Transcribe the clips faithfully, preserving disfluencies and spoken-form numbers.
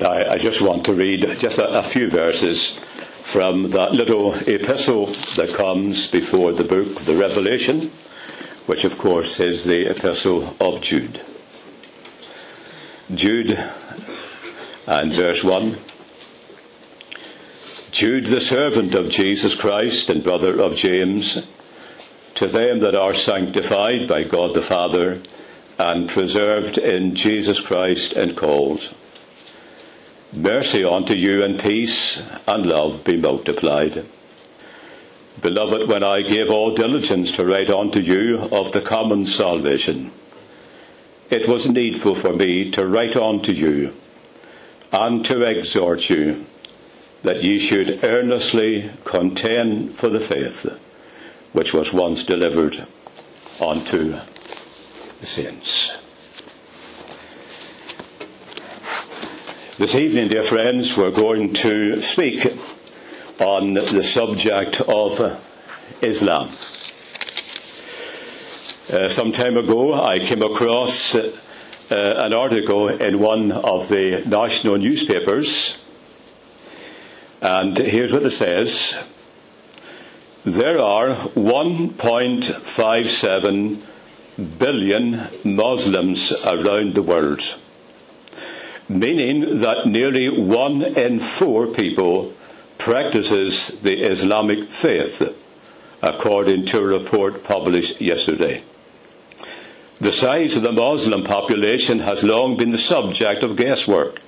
I, I just want to read just a, a few verses from that little epistle that comes before the book, the Revelation, which of course is the epistle of Jude. Jude and verse one. Jude, the servant of Jesus Christ and brother of James, to them that are sanctified by God the Father and preserved in Jesus Christ and called, mercy unto you and peace and love be multiplied. Beloved, when I gave all diligence to write unto you of the common salvation, it was needful for me to write unto you and to exhort you that ye should earnestly contend for the faith which was once delivered unto the saints. This evening, dear friends, we're going to speak on the subject of Islam. Uh, some time ago, I came across uh, an article in one of the national newspapers, and here's what it says. There are one point five seven billion Muslims around the world, meaning that nearly one in four people practices the Islamic faith, according to a report published yesterday. The size of the Muslim population has long been the subject of guesswork,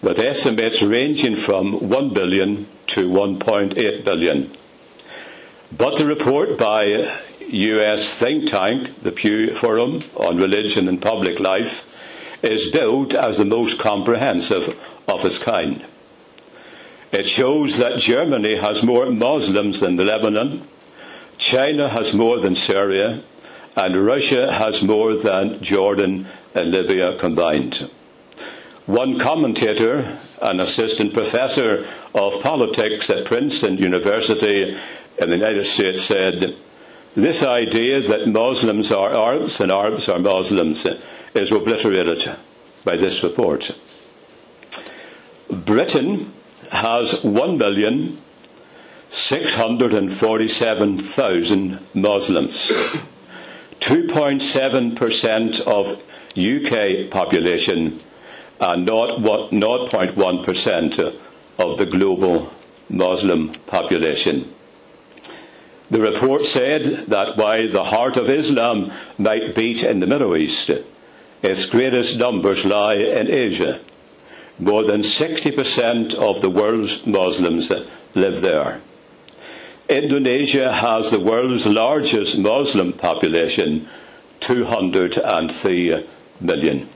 with estimates ranging from one billion to one point eight billion. But the report by U S think tank, the Pew Forum on Religion and Public Life, is billed as the most comprehensive of its kind. It shows that Germany has more Muslims than Lebanon, China has more than Syria, and Russia has more than Jordan and Libya combined. One commentator, an assistant professor of politics at Princeton University in the United States, said, "This idea that Muslims are Arabs and Arabs are Muslims is obliterated by this report." Britain has one million six hundred forty-seven thousand Muslims, two point seven percent of U K population, and zero point one percent of the global Muslim population. The report said that while the heart of Islam might beat in the Middle East, its greatest numbers lie in Asia. More than sixty percent of the world's Muslims live there. Indonesia has the world's largest Muslim population, two hundred three million.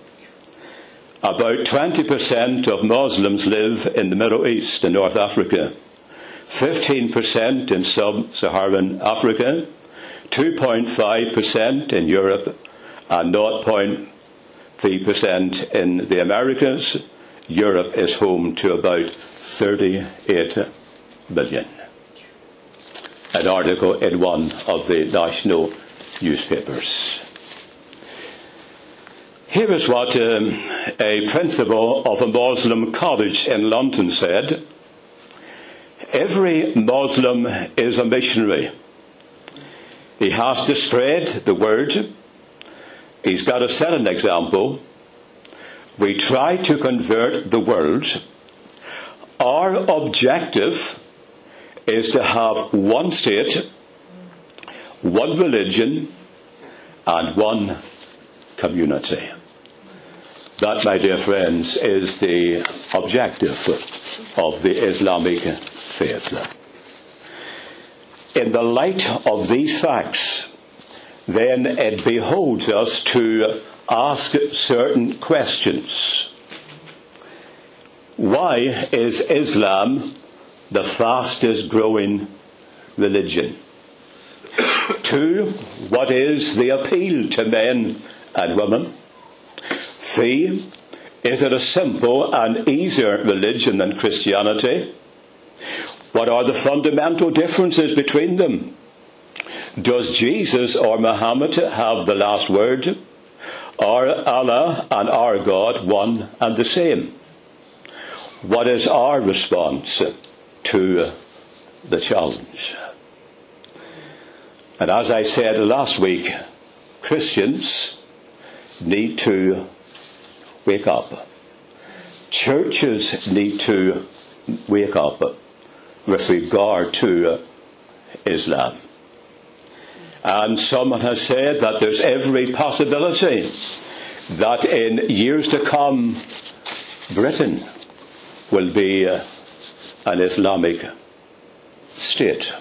About twenty percent of Muslims live in the Middle East and North Africa, fifteen percent in sub-Saharan Africa, two point five percent in Europe, and zero point three percent in the Americas. Europe is home to about thirty-eight billion. An article in one of the national newspapers. Here is what um, a principal of a Muslim college in London said. Every Muslim is a missionary. He has to spread the word. He's got to set an example. We try to convert the world. Our objective is to have one state, one religion, and one community. That, my dear friends, is the objective of the Islamic faith. In the light of these facts, then it behoves us to ask certain questions. Why is Islam the fastest growing religion? Two, what is the appeal to men and women? Three, is it a simple and easier religion than Christianity? What are the fundamental differences between them? Does Jesus or Muhammad have the last word? Are Allah and our God one and the same? What is our response to the challenge? And as I said last week, Christians need to wake up. Churches need to wake up with regard to Islam. And someone has said that there's every possibility that in years to come, Britain will be an Islamic state.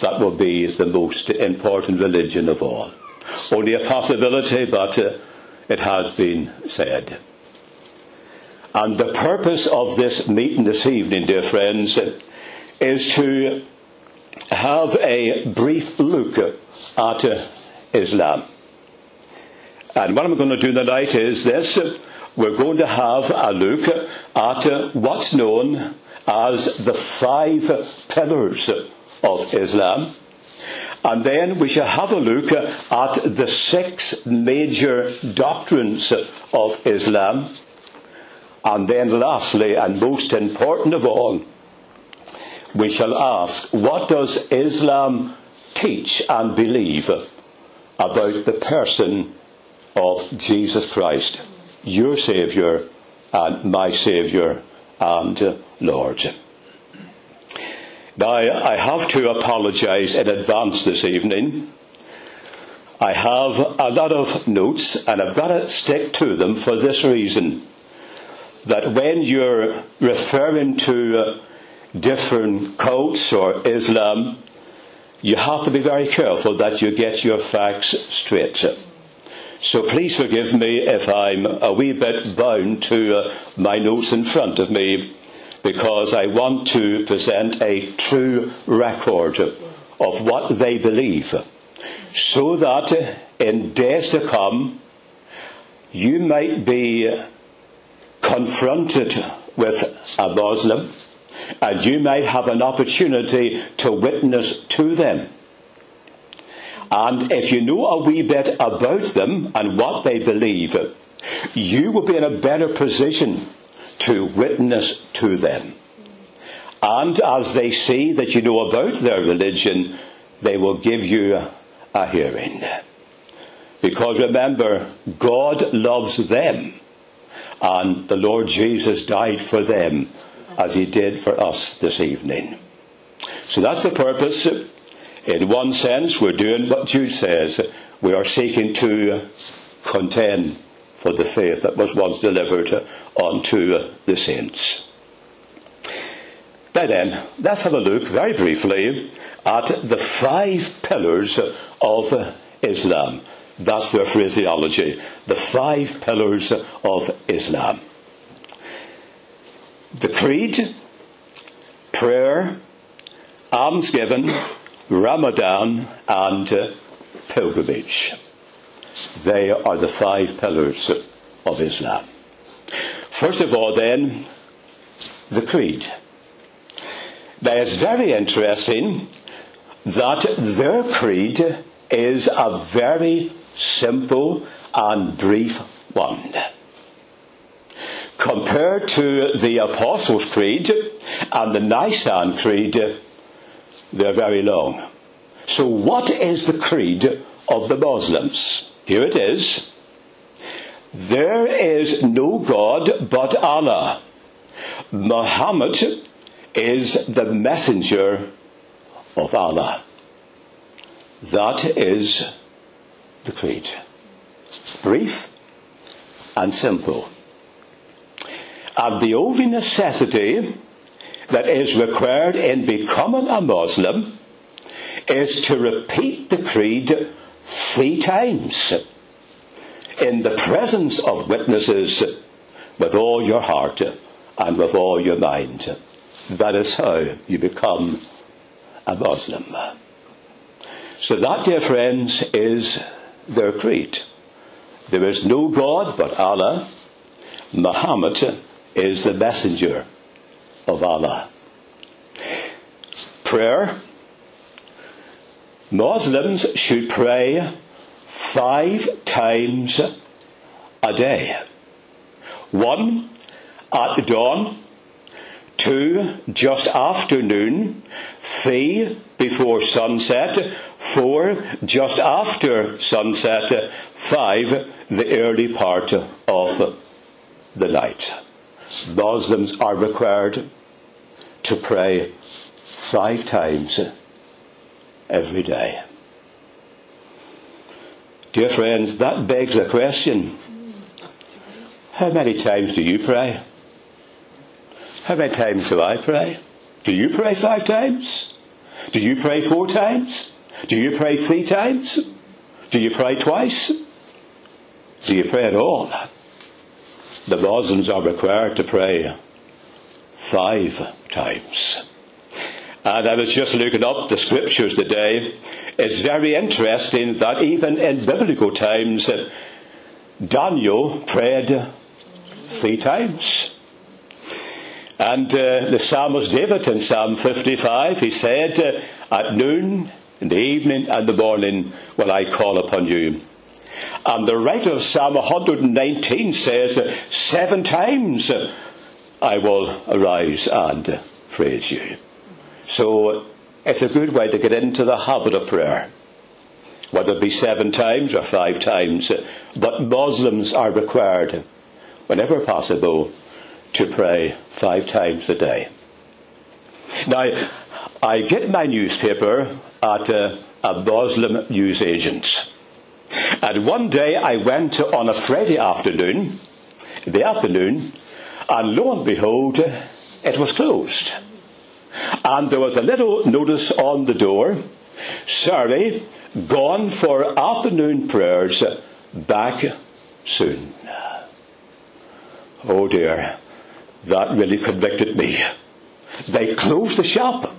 That will be the most important religion of all. Only a possibility, but uh, it has been said. And the purpose of this meeting this evening, dear friends, is to have a brief look at uh, Islam. And what I'm going to do tonight is this. We're going to have a look at uh, what's known as the five pillars of Islam. And then we shall have a look at the six major doctrines of Islam. And then lastly, and most important of all, we shall ask, what does Islam teach and believe about the person of Jesus Christ, your Saviour and my Saviour and Lord? Now, I have to apologise in advance this evening. I have a lot of notes, and I've got to stick to them for this reason. That when you're referring to different cults or Islam, you have to be very careful that you get your facts straight. So please forgive me if I'm a wee bit bound to my notes in front of me, because I want to present a true record of what they believe, so that in days to come, you might be confronted with a Muslim, and you might have an opportunity to witness to them. And if you know a wee bit about them and what they believe, you will be in a better position to witness to them. And as they see that you know about their religion, they will give you a hearing. Because remember, God loves them, and the Lord Jesus died for them as he did for us this evening. So that's the purpose. In one sense, we're doing what Jude says. We are seeking to contend for the faith that was once delivered unto the saints. Now then, let's have a look very briefly at the five pillars of Islam. That's their phraseology. The five pillars of Islam. The creed, prayer, almsgiving, Ramadan, and pilgrimage. They are the five pillars of Islam. First of all, then, the creed. Now, it's very interesting that their creed is a very simple and brief one. Compared to the Apostles' Creed and the Nicene Creed, they're very long. So what is the creed of the Muslims? Here it is. There is no God but Allah. Muhammad is the messenger of Allah. That is the creed. Brief and simple. And the only necessity that is required in becoming a Muslim is to repeat the creed three times in the presence of witnesses with all your heart and with all your mind. That is how you become a Muslim. So that, dear friends, is their creed. There is no God but Allah. Muhammad is the messenger of Allah. Prayer. Muslims should pray five times a day. One at dawn, two just after noon, three before sunset, four just after sunset, five the early part of the night. Muslims are required to pray five times every day. Dear friends, that begs the question, how many times do you pray? How many times do I pray? Do you pray five times? Do you pray four times? Do you pray three times? Do you pray twice? Do you pray at all? The Muslims are required to pray five times. And I was just looking up the scriptures today. It's very interesting that even in biblical times, Daniel prayed three times. And uh, the psalmist David in Psalm fifty-five, he said, "At noon, in the evening, and the morning will I call upon you." And the writer of Psalm one hundred nineteen says, "Seven times I will arise and praise you." So it's a good way to get into the habit of prayer, whether it be seven times or five times. But Muslims are required, whenever possible, to pray five times a day. Now, I get my newspaper at a, a Muslim newsagent. And one day I went on a Friday afternoon, the afternoon, and lo and behold, it was closed. And there was a little notice on the door, "Sorry, gone for afternoon prayers, back soon." Oh dear, that really convicted me. They closed the shop,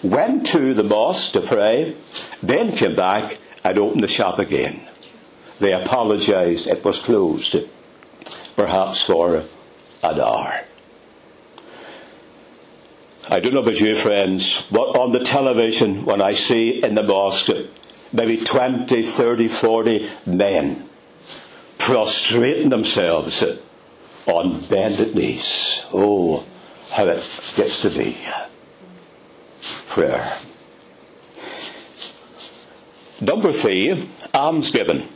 went to the mosque to pray, then came back and opened the shop again. They apologised, it was closed, perhaps for an hour. I don't know about you, friends, but on the television, when I see in the mosque maybe twenty, thirty, forty men prostrating themselves on bended knees, oh, how it gets to be. Prayer. Number three, almsgiving.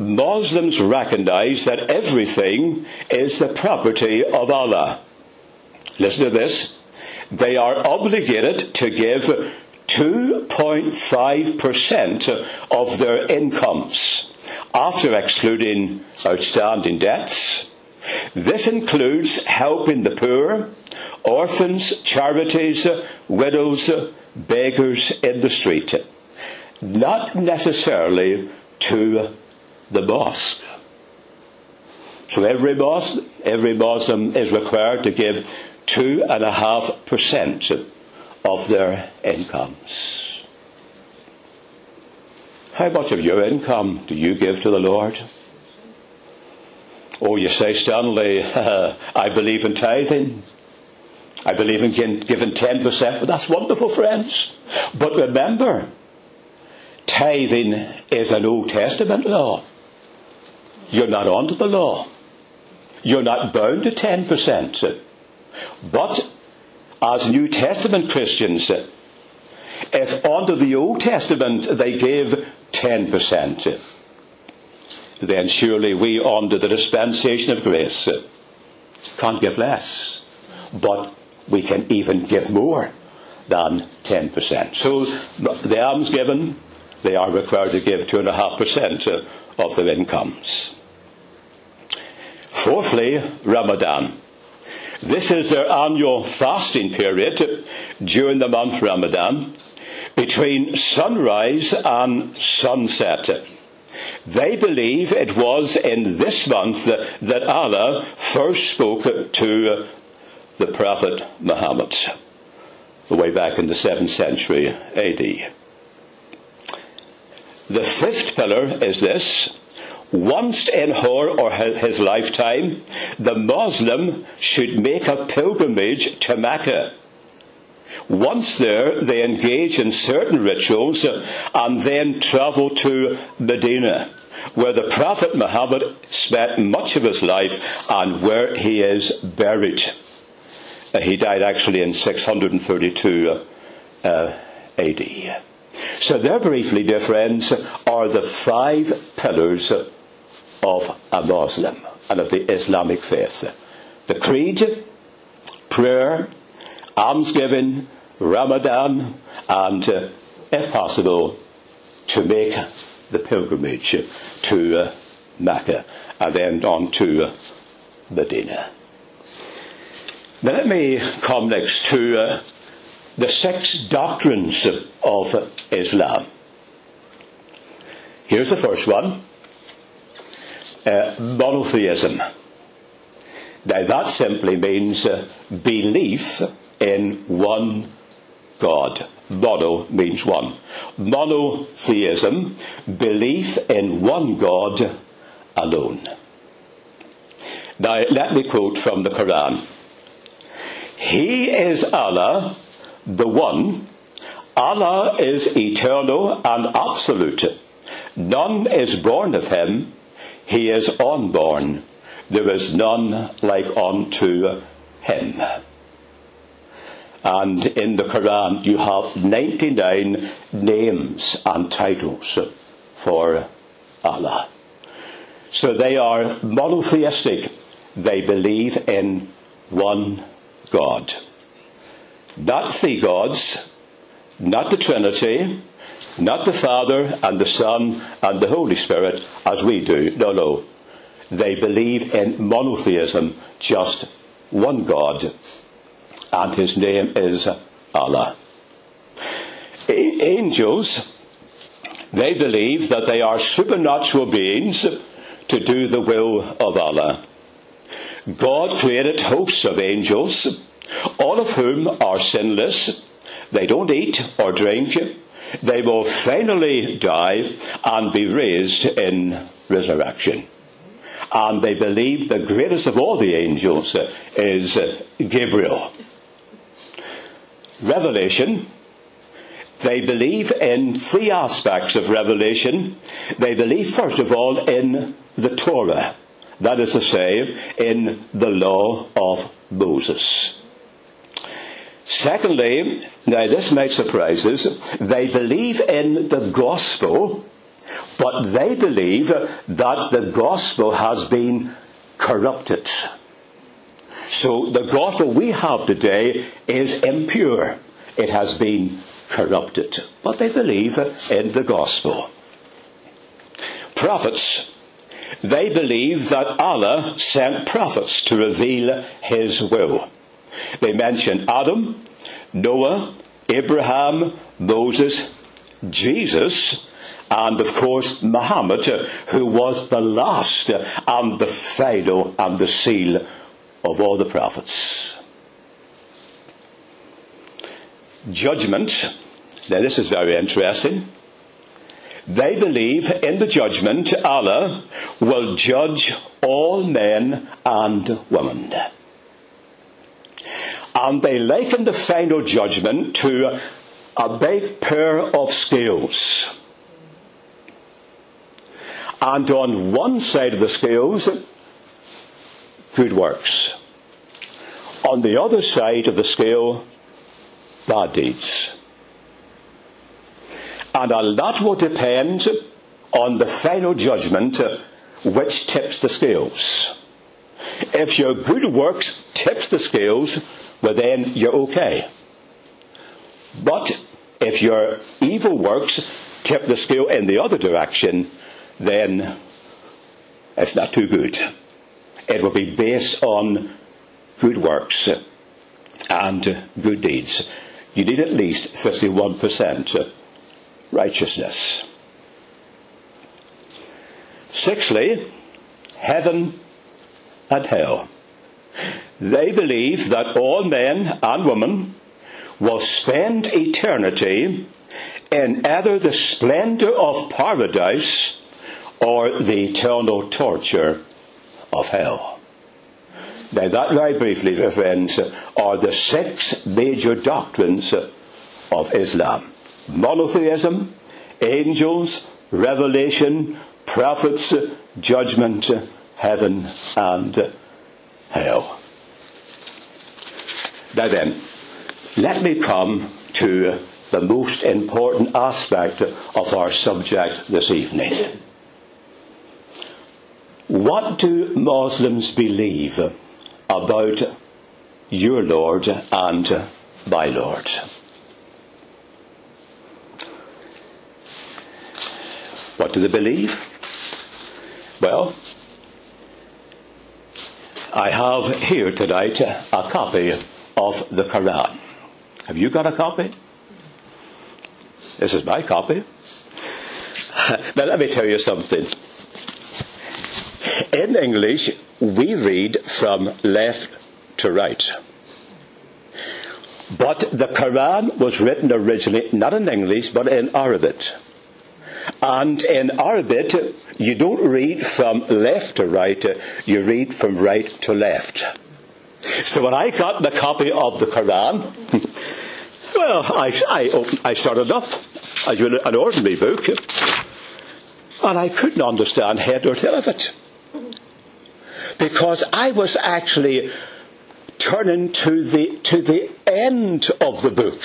Muslims recognise that everything is the property of Allah. Listen to this. They are obligated to give two point five percent of their incomes after excluding outstanding debts. This includes helping the poor, orphans, charities, widows, beggars in the street. Not necessarily to the mosque. So every mosque, every Muslim is required to give two and a half percent of their incomes. How much of your income do you give to the Lord? Oh, you say, "Stanley, I believe in tithing. I believe in giving ten percent." Well, that's wonderful, friends. But remember, tithing is an Old Testament law. You're not under the law. You're not bound to ten percent. But as New Testament Christians, if under the Old Testament they gave ten percent, then surely we under the dispensation of grace can't give less. But we can even give more than ten percent. So the alms given, they are required to give two point five percent of their incomes. Fourthly, Ramadan. This is their annual fasting period during the month Ramadan, between sunrise and sunset. They believe it was in this month that Allah first spoke to the Prophet Muhammad, way back in the seventh century A D. The fifth pillar is this. Once in her or his lifetime, the Muslim should make a pilgrimage to Mecca, Once there, they engage in certain rituals and then travel to Medina, where the Prophet Muhammad spent much of his life and where he is buried. He died actually in six hundred thirty-two A D. So there, briefly, dear friends, are the five pillars of a Muslim and of the Islamic faith. The creed, prayer, almsgiving, Ramadan, and, uh, if possible, to make the pilgrimage to uh, Mecca and then on to uh, Medina. Now let me come next to uh, the six doctrines of uh, Islam. Here's the first one, uh, monotheism. Now that simply means uh, belief in one God. Mono means one. Monotheism, belief in one God alone. Now let me quote from the Quran. He is Allah, the one. Allah is eternal and absolute. None is born of him. He is unborn. There is none like unto him. And in the Quran you have ninety-nine names and titles for Allah. So they are monotheistic. They believe in one God. Not three gods, not the Trinity, not the Father and the Son and the Holy Spirit as we do. No, no. They believe in monotheism, just one God, and his name is Allah. Angels, they believe that they are supernatural beings to do the will of Allah. God created hosts of angels, all of whom are sinless. They don't eat or drink. They will finally die and be raised in resurrection. And they believe the greatest of all the angels is Gabriel. Revelation. They believe in three aspects of revelation. They believe, first of all, in the Torah. That is to say, in the law of Moses. Secondly, now this may surprise us, they believe in the gospel. But they believe that the gospel has been corrupted. So the gospel we have today is impure. It has been corrupted. But they believe in the gospel. Prophets. They believe that Allah sent prophets to reveal his will. They mention Adam, Noah, Abraham, Moses, Jesus, and of course Muhammad, who was the last and the final and the seal of all the prophets. Judgment. Now this is very interesting. They believe in the judgment. Allah will judge all men and women. And they liken the final judgment to a big pair of scales. And on one side of the scales, good works. On the other side of the scale, bad deeds. And a lot will depend on the final judgment, which tips the scales. If your good works tips the scales, well then you're okay. But if your evil works tip the scale in the other direction, then it's not too good. It will be based on good works and good deeds. You need at least fifty-one percent righteousness. Sixthly, heaven and hell. They believe that all men and women will spend eternity in either the splendor of paradise or the eternal torture of hell. Now that, very briefly, my friends, are the six major doctrines of Islam. Monotheism, angels, revelation, prophets, judgment, heaven, and hell. Now then, let me come to the most important aspect of our subject this evening. What do Muslims believe about your Lord and my Lord? What do they believe? Well, I have here tonight a copy of the Quran. Have you got a copy? This is my copy. Now let me tell you something. In English, we read from left to right. But the Quran was written originally not in English, but in Arabic. And in Arabic, you don't read from left to right, you read from right to left. So when I got the copy of the Quran, well, I, I, opened, I started up as an ordinary book, and I couldn't understand head or tail of it. Because I was actually turning to the to the end of the book.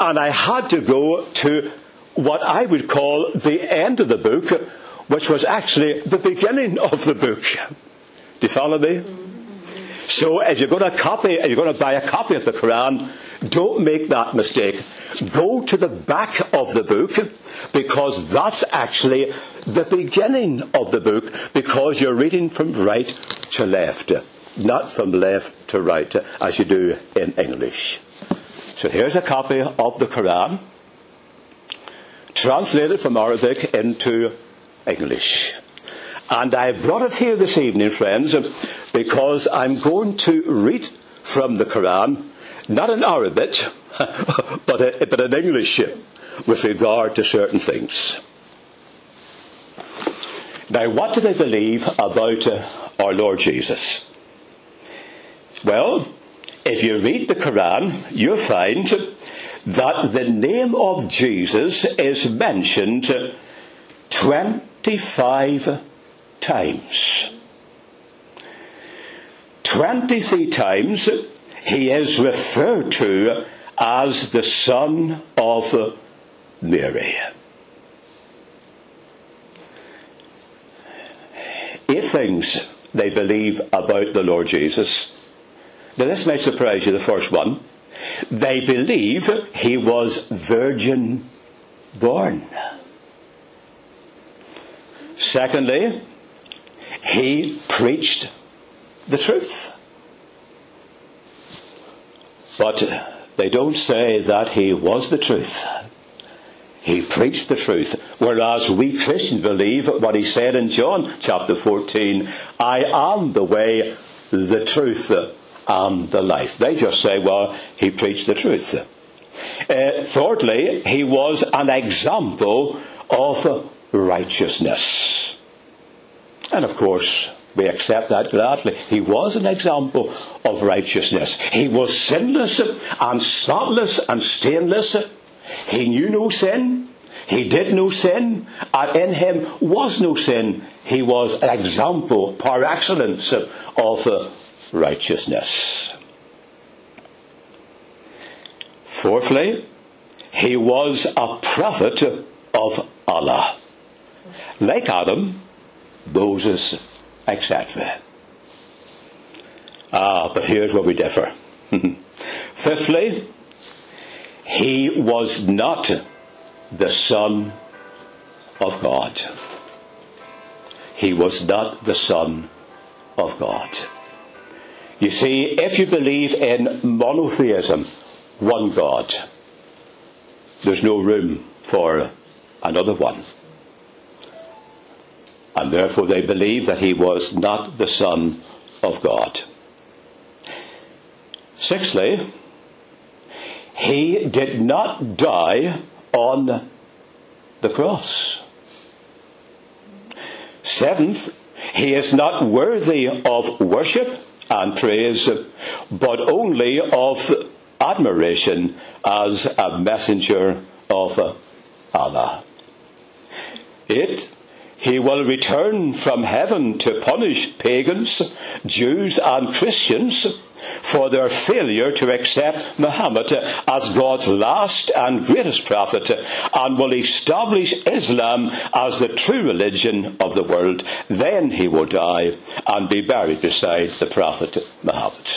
And I had to go to what I would call the end of the book, which was actually the beginning of the book. Do you follow me? So if you're going to copy, if you're going to buy a copy of the Quran, don't make that mistake. Go to the back of the book, because that's actually the beginning of the book, because you're reading from right to left, not from left to right, as you do in English. So here's a copy of the Quran, translated from Arabic into English. And I brought it here this evening, friends, because I'm going to read from the Quran, not in Arabic, but in English, with regard to certain things. Now, what do they believe about our Lord Jesus? Well, if you read the Quran, you'll find that the name of Jesus is mentioned twenty-five times. twenty-three times he is referred to as the son of Mary. Eight things they believe about the Lord Jesus. Now this may surprise you, the first one. They believe he was virgin born. Secondly, he preached the truth. But they don't say that he was the truth. He preached the truth, whereas we Christians believe what he said in John chapter fourteen, I am the way, the truth, and the life. They just say, well, he preached the truth. Uh, thirdly, he was an example of righteousness. And of course, we accept that gladly. He was an example of righteousness. He was sinless and spotless and stainless. He knew no sin, he did no sin, and in him was no sin. He was an example, par excellence, of righteousness. Fourthly, he was a prophet of Allah. Like Adam, Moses, et cetera. Ah, but here's where we differ. Fifthly, he was not the Son of God. He was not the Son of God. You see, if you believe in monotheism, one God, there's no room for another one. And therefore they believe that he was not the Son of God. Sixthly, he did not die on the cross. Seventh, He is not worthy of worship and praise, but only of admiration as a messenger of Allah. It, he will return from heaven to punish pagans, Jews and Christians for their failure to accept Muhammad as God's last and greatest prophet, and will establish Islam as the true religion of the world. Then he will die and be buried beside the prophet Muhammad.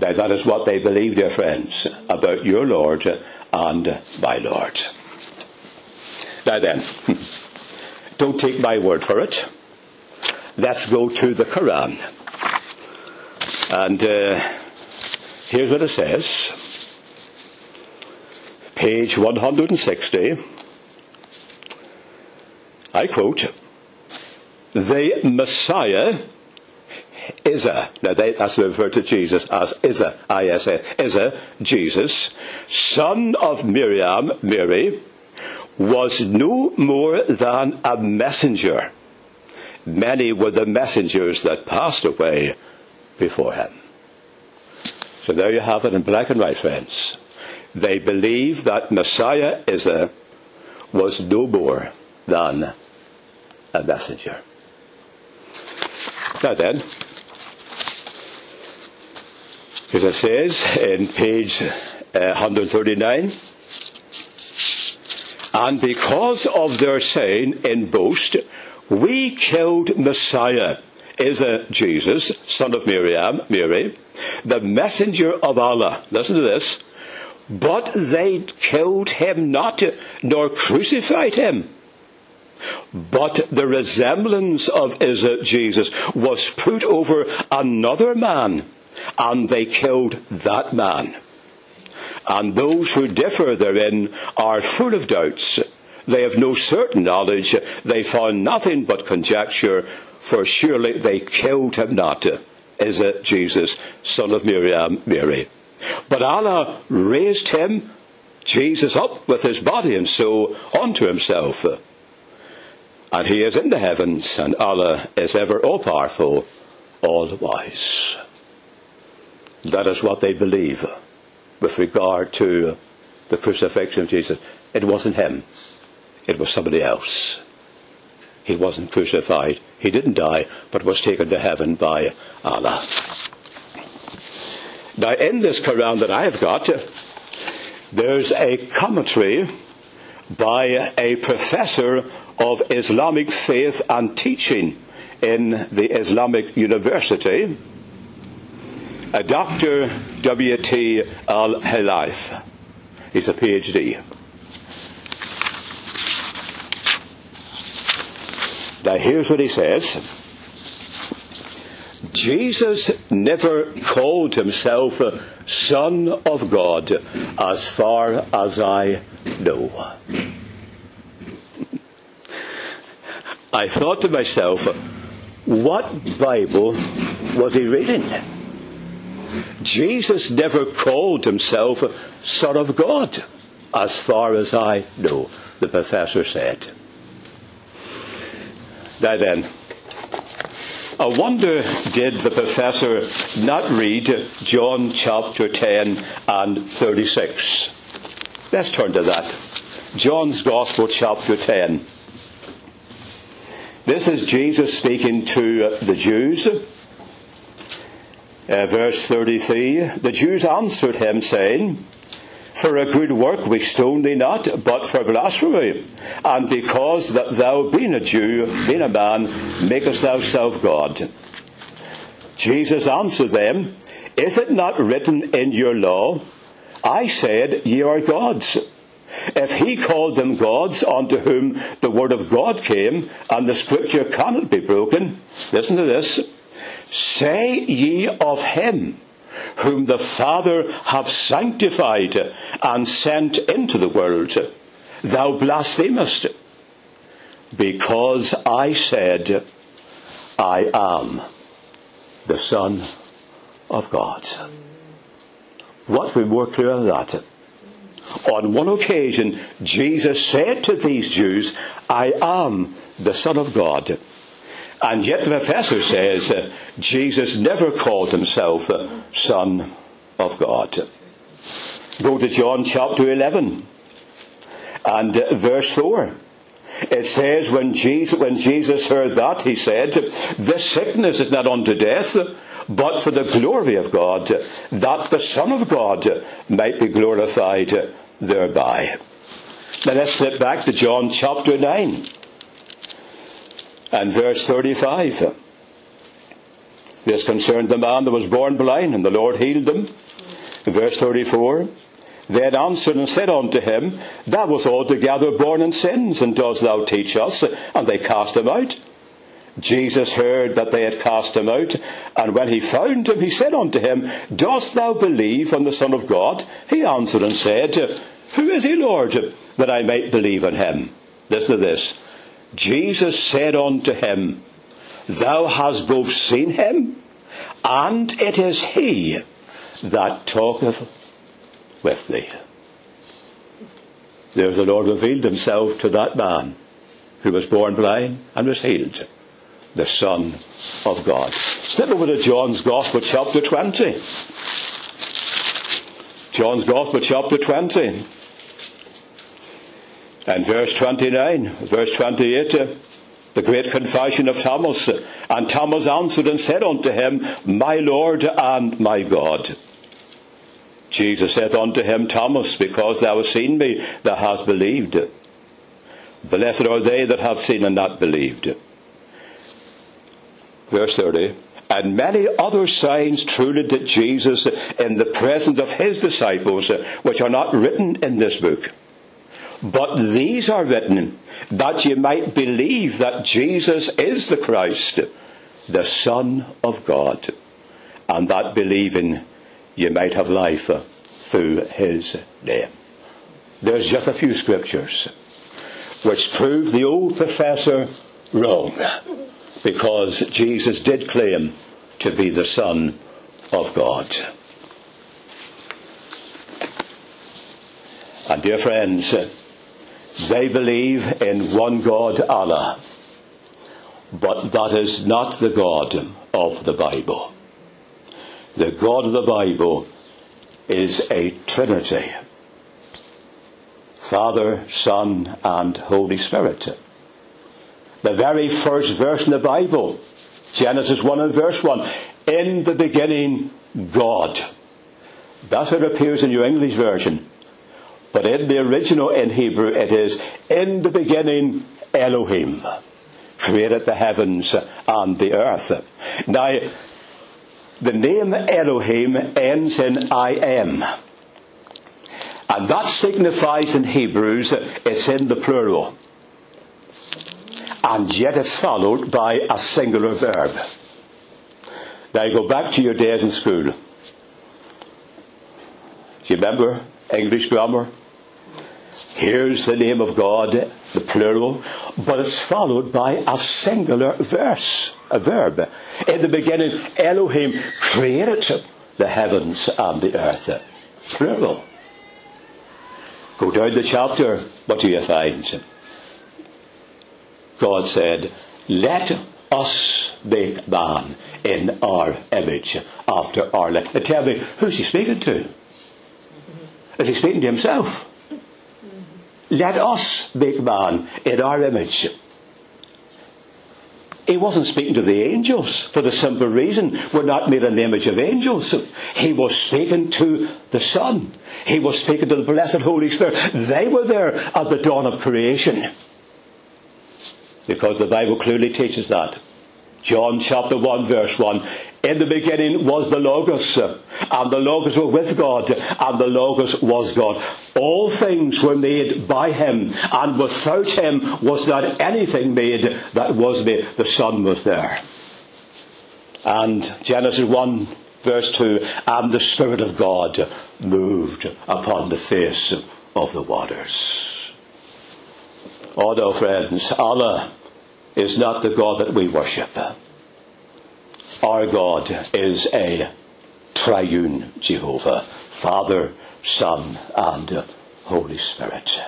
Now that is what they believe, dear friends, about your Lord and my Lord. Now then, don't take my word for it. Let's go to the Quran. And uh, here's what it says. Page one hundred sixty. I quote, "The Messiah, Isa," now they, that's referred to Jesus as Isa, I S A, Isa, Jesus, "son of Miriam, Mary, was no more than a messenger. Many were the messengers that passed away before him." So there you have it in black and white, friends. They believe that Messiah Isa was no more than a messenger. Now then, as it says in page one thirty-nine, "And because of their saying in boast, we killed Messiah, Isa, Jesus, son of Miriam, Mary, the messenger of Allah." Listen to this. "But they killed him not, nor crucified him. But the resemblance of Isa, Jesus, was put over another man, and they killed that man. And those who differ therein are full of doubts. They have no certain knowledge. They found nothing but conjecture, for surely they killed him not, Isa, Jesus, son of Miriam, Mary. But Allah raised him, Jesus, up with his body and soul unto himself. And he is in the heavens, and Allah is ever all-powerful, all-wise." That is what they believe with regard to the crucifixion of Jesus. It wasn't him. It was somebody else. He wasn't crucified. He didn't die, but was taken to heaven by Allah. Now, in this Quran that I've got, there's a commentary by a professor of Islamic faith and teaching in the Islamic University, a Doctor W T Al-Hilaith. He's a P H D. Now here's what he says. "Jesus never called himself Son of God, as far as I know." I thought to myself, what Bible was he reading? Jesus never called himself Son of God, as far as I know, the professor said. Now then, I wonder, did the professor not read John chapter ten and thirty-six? Let's turn to that. John's Gospel, chapter ten. This is Jesus speaking to the Jews. Uh, verse thirty-three, "The Jews answered him, saying, For a good work we stone thee not, but for blasphemy. And because that thou, being a Jew, being a man, makest thyself God. Jesus answered them, Is it not written in your law, I said, ye are gods? If he called them gods unto whom the word of God came, and the scripture cannot be broken," listen to this, "say ye of him, whom the Father hath sanctified and sent into the world, thou blasphemest, because I said, I am the Son of God." What would be more clear than that? On one occasion, Jesus said to these Jews, "I am the Son of God." And yet the professor says uh, Jesus never called himself uh, Son of God. Go to John chapter eleven and uh, verse four. It says, when Jesus, when Jesus heard that, he said, "This sickness is not unto death, but for the glory of God, that the Son of God might be glorified thereby." Now let's flip back to John chapter nine and verse thirty-five. This concerned the man that was born blind, and the Lord healed him. Verse thirty-four. Then answered and said unto him, "Thou wast altogether born in sins, and dost thou teach us?" And they cast him out. Jesus heard that they had cast him out, and when he found him, he said unto him, "Dost thou believe on the Son of God?" He answered and said, "Who is he, Lord, that I might believe on him?" Listen to this. Jesus said unto him, "Thou hast both seen him, and it is he that talketh with thee." There's the Lord revealed himself to that man who was born blind and was healed, the Son of God. Step over to John's Gospel chapter twenty. John's Gospel chapter twenty and verse twenty-nine, verse twenty-eight, uh, the great confession of Thomas. And Thomas answered and said unto him, "My Lord and my God." Jesus saith unto him, "Thomas, because thou hast seen me, thou hast believed. Blessed are they that have seen and not believed." Verse thirty. And many other signs truly did Jesus in the presence of his disciples, which are not written in this book. But these are written, that ye might believe that Jesus is the Christ, the Son of God, and that believing you might have life uh, through his name. There's just a few scriptures which prove the old professor wrong, because Jesus did claim to be the Son of God. And dear friends, they believe in one God, Allah, but that is not the God of the Bible. The God of the Bible is a Trinity. Father, Son, and Holy Spirit. The very first verse in the Bible, Genesis one and verse one, "In the beginning, God." That's how it appears in your English version. But in the original in Hebrew it is, "In the beginning, Elohim created the heavens and the earth." Now, the name Elohim ends in I am. And that signifies in Hebrews, it's in the plural. And yet it's followed by a singular verb. Now go back to your days in school. Do you remember English grammar? Here's the name of God, the plural, but it's followed by a singular verse, a verb. In the beginning, Elohim created the heavens and the earth. Plural. Go down the chapter, what do you find? God said, "Let us make man in our image, after our likeness." Tell me, who's he speaking to? Is he speaking to himself? Let us make man in our image. He wasn't speaking to the angels, for the simple reason we're not made in the image of angels. He was speaking to the Son. He was speaking to the blessed Holy Spirit. They were there at the dawn of creation, because the Bible clearly teaches that. John chapter one verse one. In the beginning was the Logos, and the Logos were with God, and the Logos was God. All things were made by him, and without him was not anything made that was made. The Son was there. And Genesis one verse two. And the Spirit of God moved upon the face of the waters. Oh no, friends, Allah is not the God that we worship. Our God is a triune Jehovah, Father, Son, and Holy Spirit.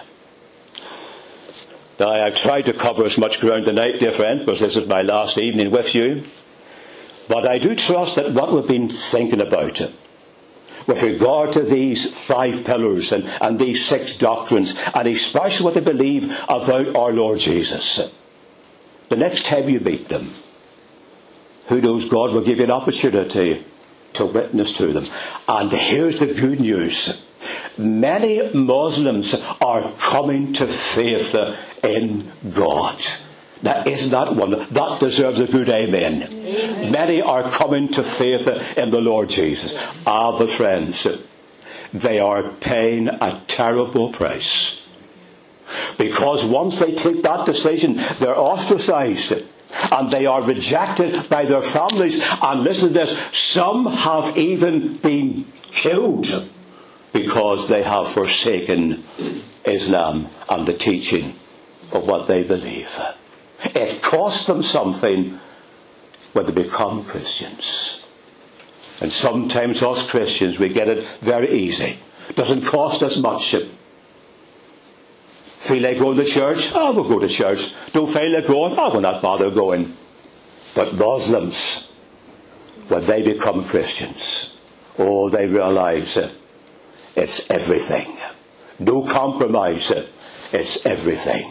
I tried to cover as much ground tonight, dear friend, because this is my last evening with you. But I do trust that what we've been thinking about with regard to these five pillars and, and these six doctrines, and especially what they believe about our Lord Jesus, the next time you meet them, who knows, God will give you an opportunity to witness to them. And here's the good news. Many Muslims are coming to faith in God. Now, isn't that wonderful? That deserves a good amen. Amen. Many are coming to faith in the Lord Jesus. Ah, but friends, they are paying a terrible price. Because once they take that decision, they're ostracized. And they are rejected by their families. And listen to this, some have even been killed because they have forsaken Islam and the teaching of what they believe. It costs them something when they become Christians. And sometimes us Christians, we get it very easy. It doesn't cost us much. Feel like going to church? Oh, we'll go to church. Don't feel like going? Oh, we'll not bother going. But Muslims, when they become Christians, oh, they realize uh, it's everything. No compromise. Uh, it's everything.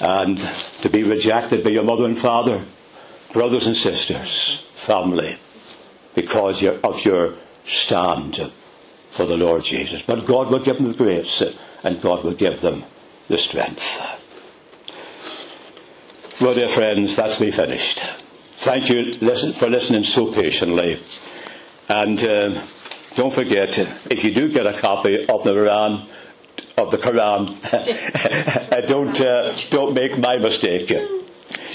And to be rejected by your mother and father, brothers and sisters, family, because you're of your stand for the Lord Jesus. But God will give them the grace, and God will give them the strength. Well, dear friends, that's me finished. Thank you for listening so patiently. And uh, don't forget, if you do get a copy of the Quran, of the Quran, don't uh, don't make my mistake.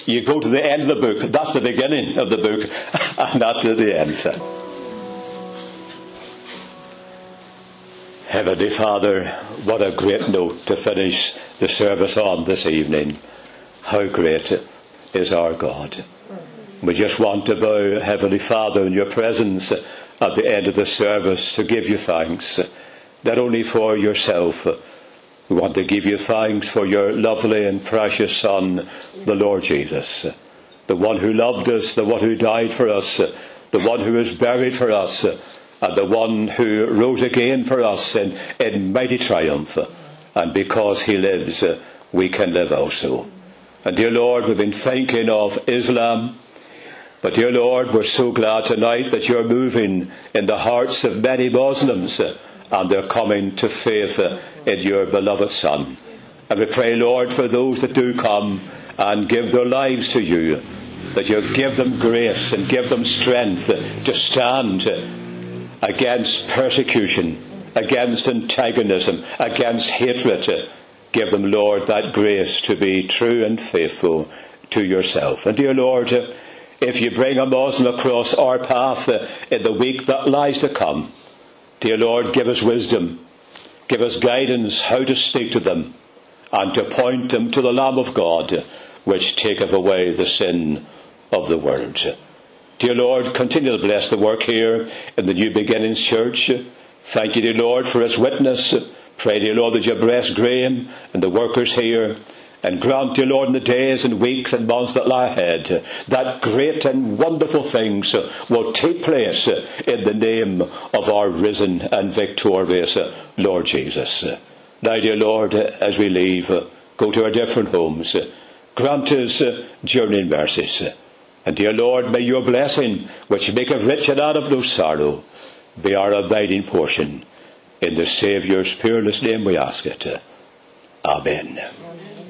You go to the end of the book. That's the beginning of the book, and not to the end. Heavenly Father, what a great note to finish the service on this evening. How great is our God. We just want to bow, Heavenly Father, in your presence at the end of the service to give you thanks, not only for yourself. We want to give you thanks for your lovely and precious Son, the Lord Jesus, the one who loved us, the one who died for us, the one who was buried for us, and the one who rose again for us in, in mighty triumph. And because he lives, uh, we can live also. And dear Lord, we've been thinking of Islam. But dear Lord, we're so glad tonight that you're moving in the hearts of many Muslims. Uh, and they're coming to faith uh, in your beloved Son. And we pray, Lord, for those that do come and give their lives to you, that you give them grace and give them strength uh, to stand uh, against persecution, against antagonism, against hatred. Give them, Lord, that grace to be true and faithful to yourself. And dear Lord, if you bring a Muslim across our path in the week that lies to come, dear Lord, give us wisdom, give us guidance how to speak to them and to point them to the Lamb of God, which taketh away the sin of the world. Dear Lord, continue to bless the work here in the New Beginnings Church. Thank you, dear Lord, for its witness. Pray, dear Lord, that you bless Graham and the workers here. And grant, dear Lord, in the days and weeks and months that lie ahead, that great and wonderful things will take place in the name of our risen and victorious Lord Jesus. Now, dear Lord, as we leave, go to our different homes. Grant us journeying mercies. And dear Lord, may your blessing, which maketh rich and out of no sorrow, be our abiding portion. In the Saviour's peerless name we ask it. Amen. Amen.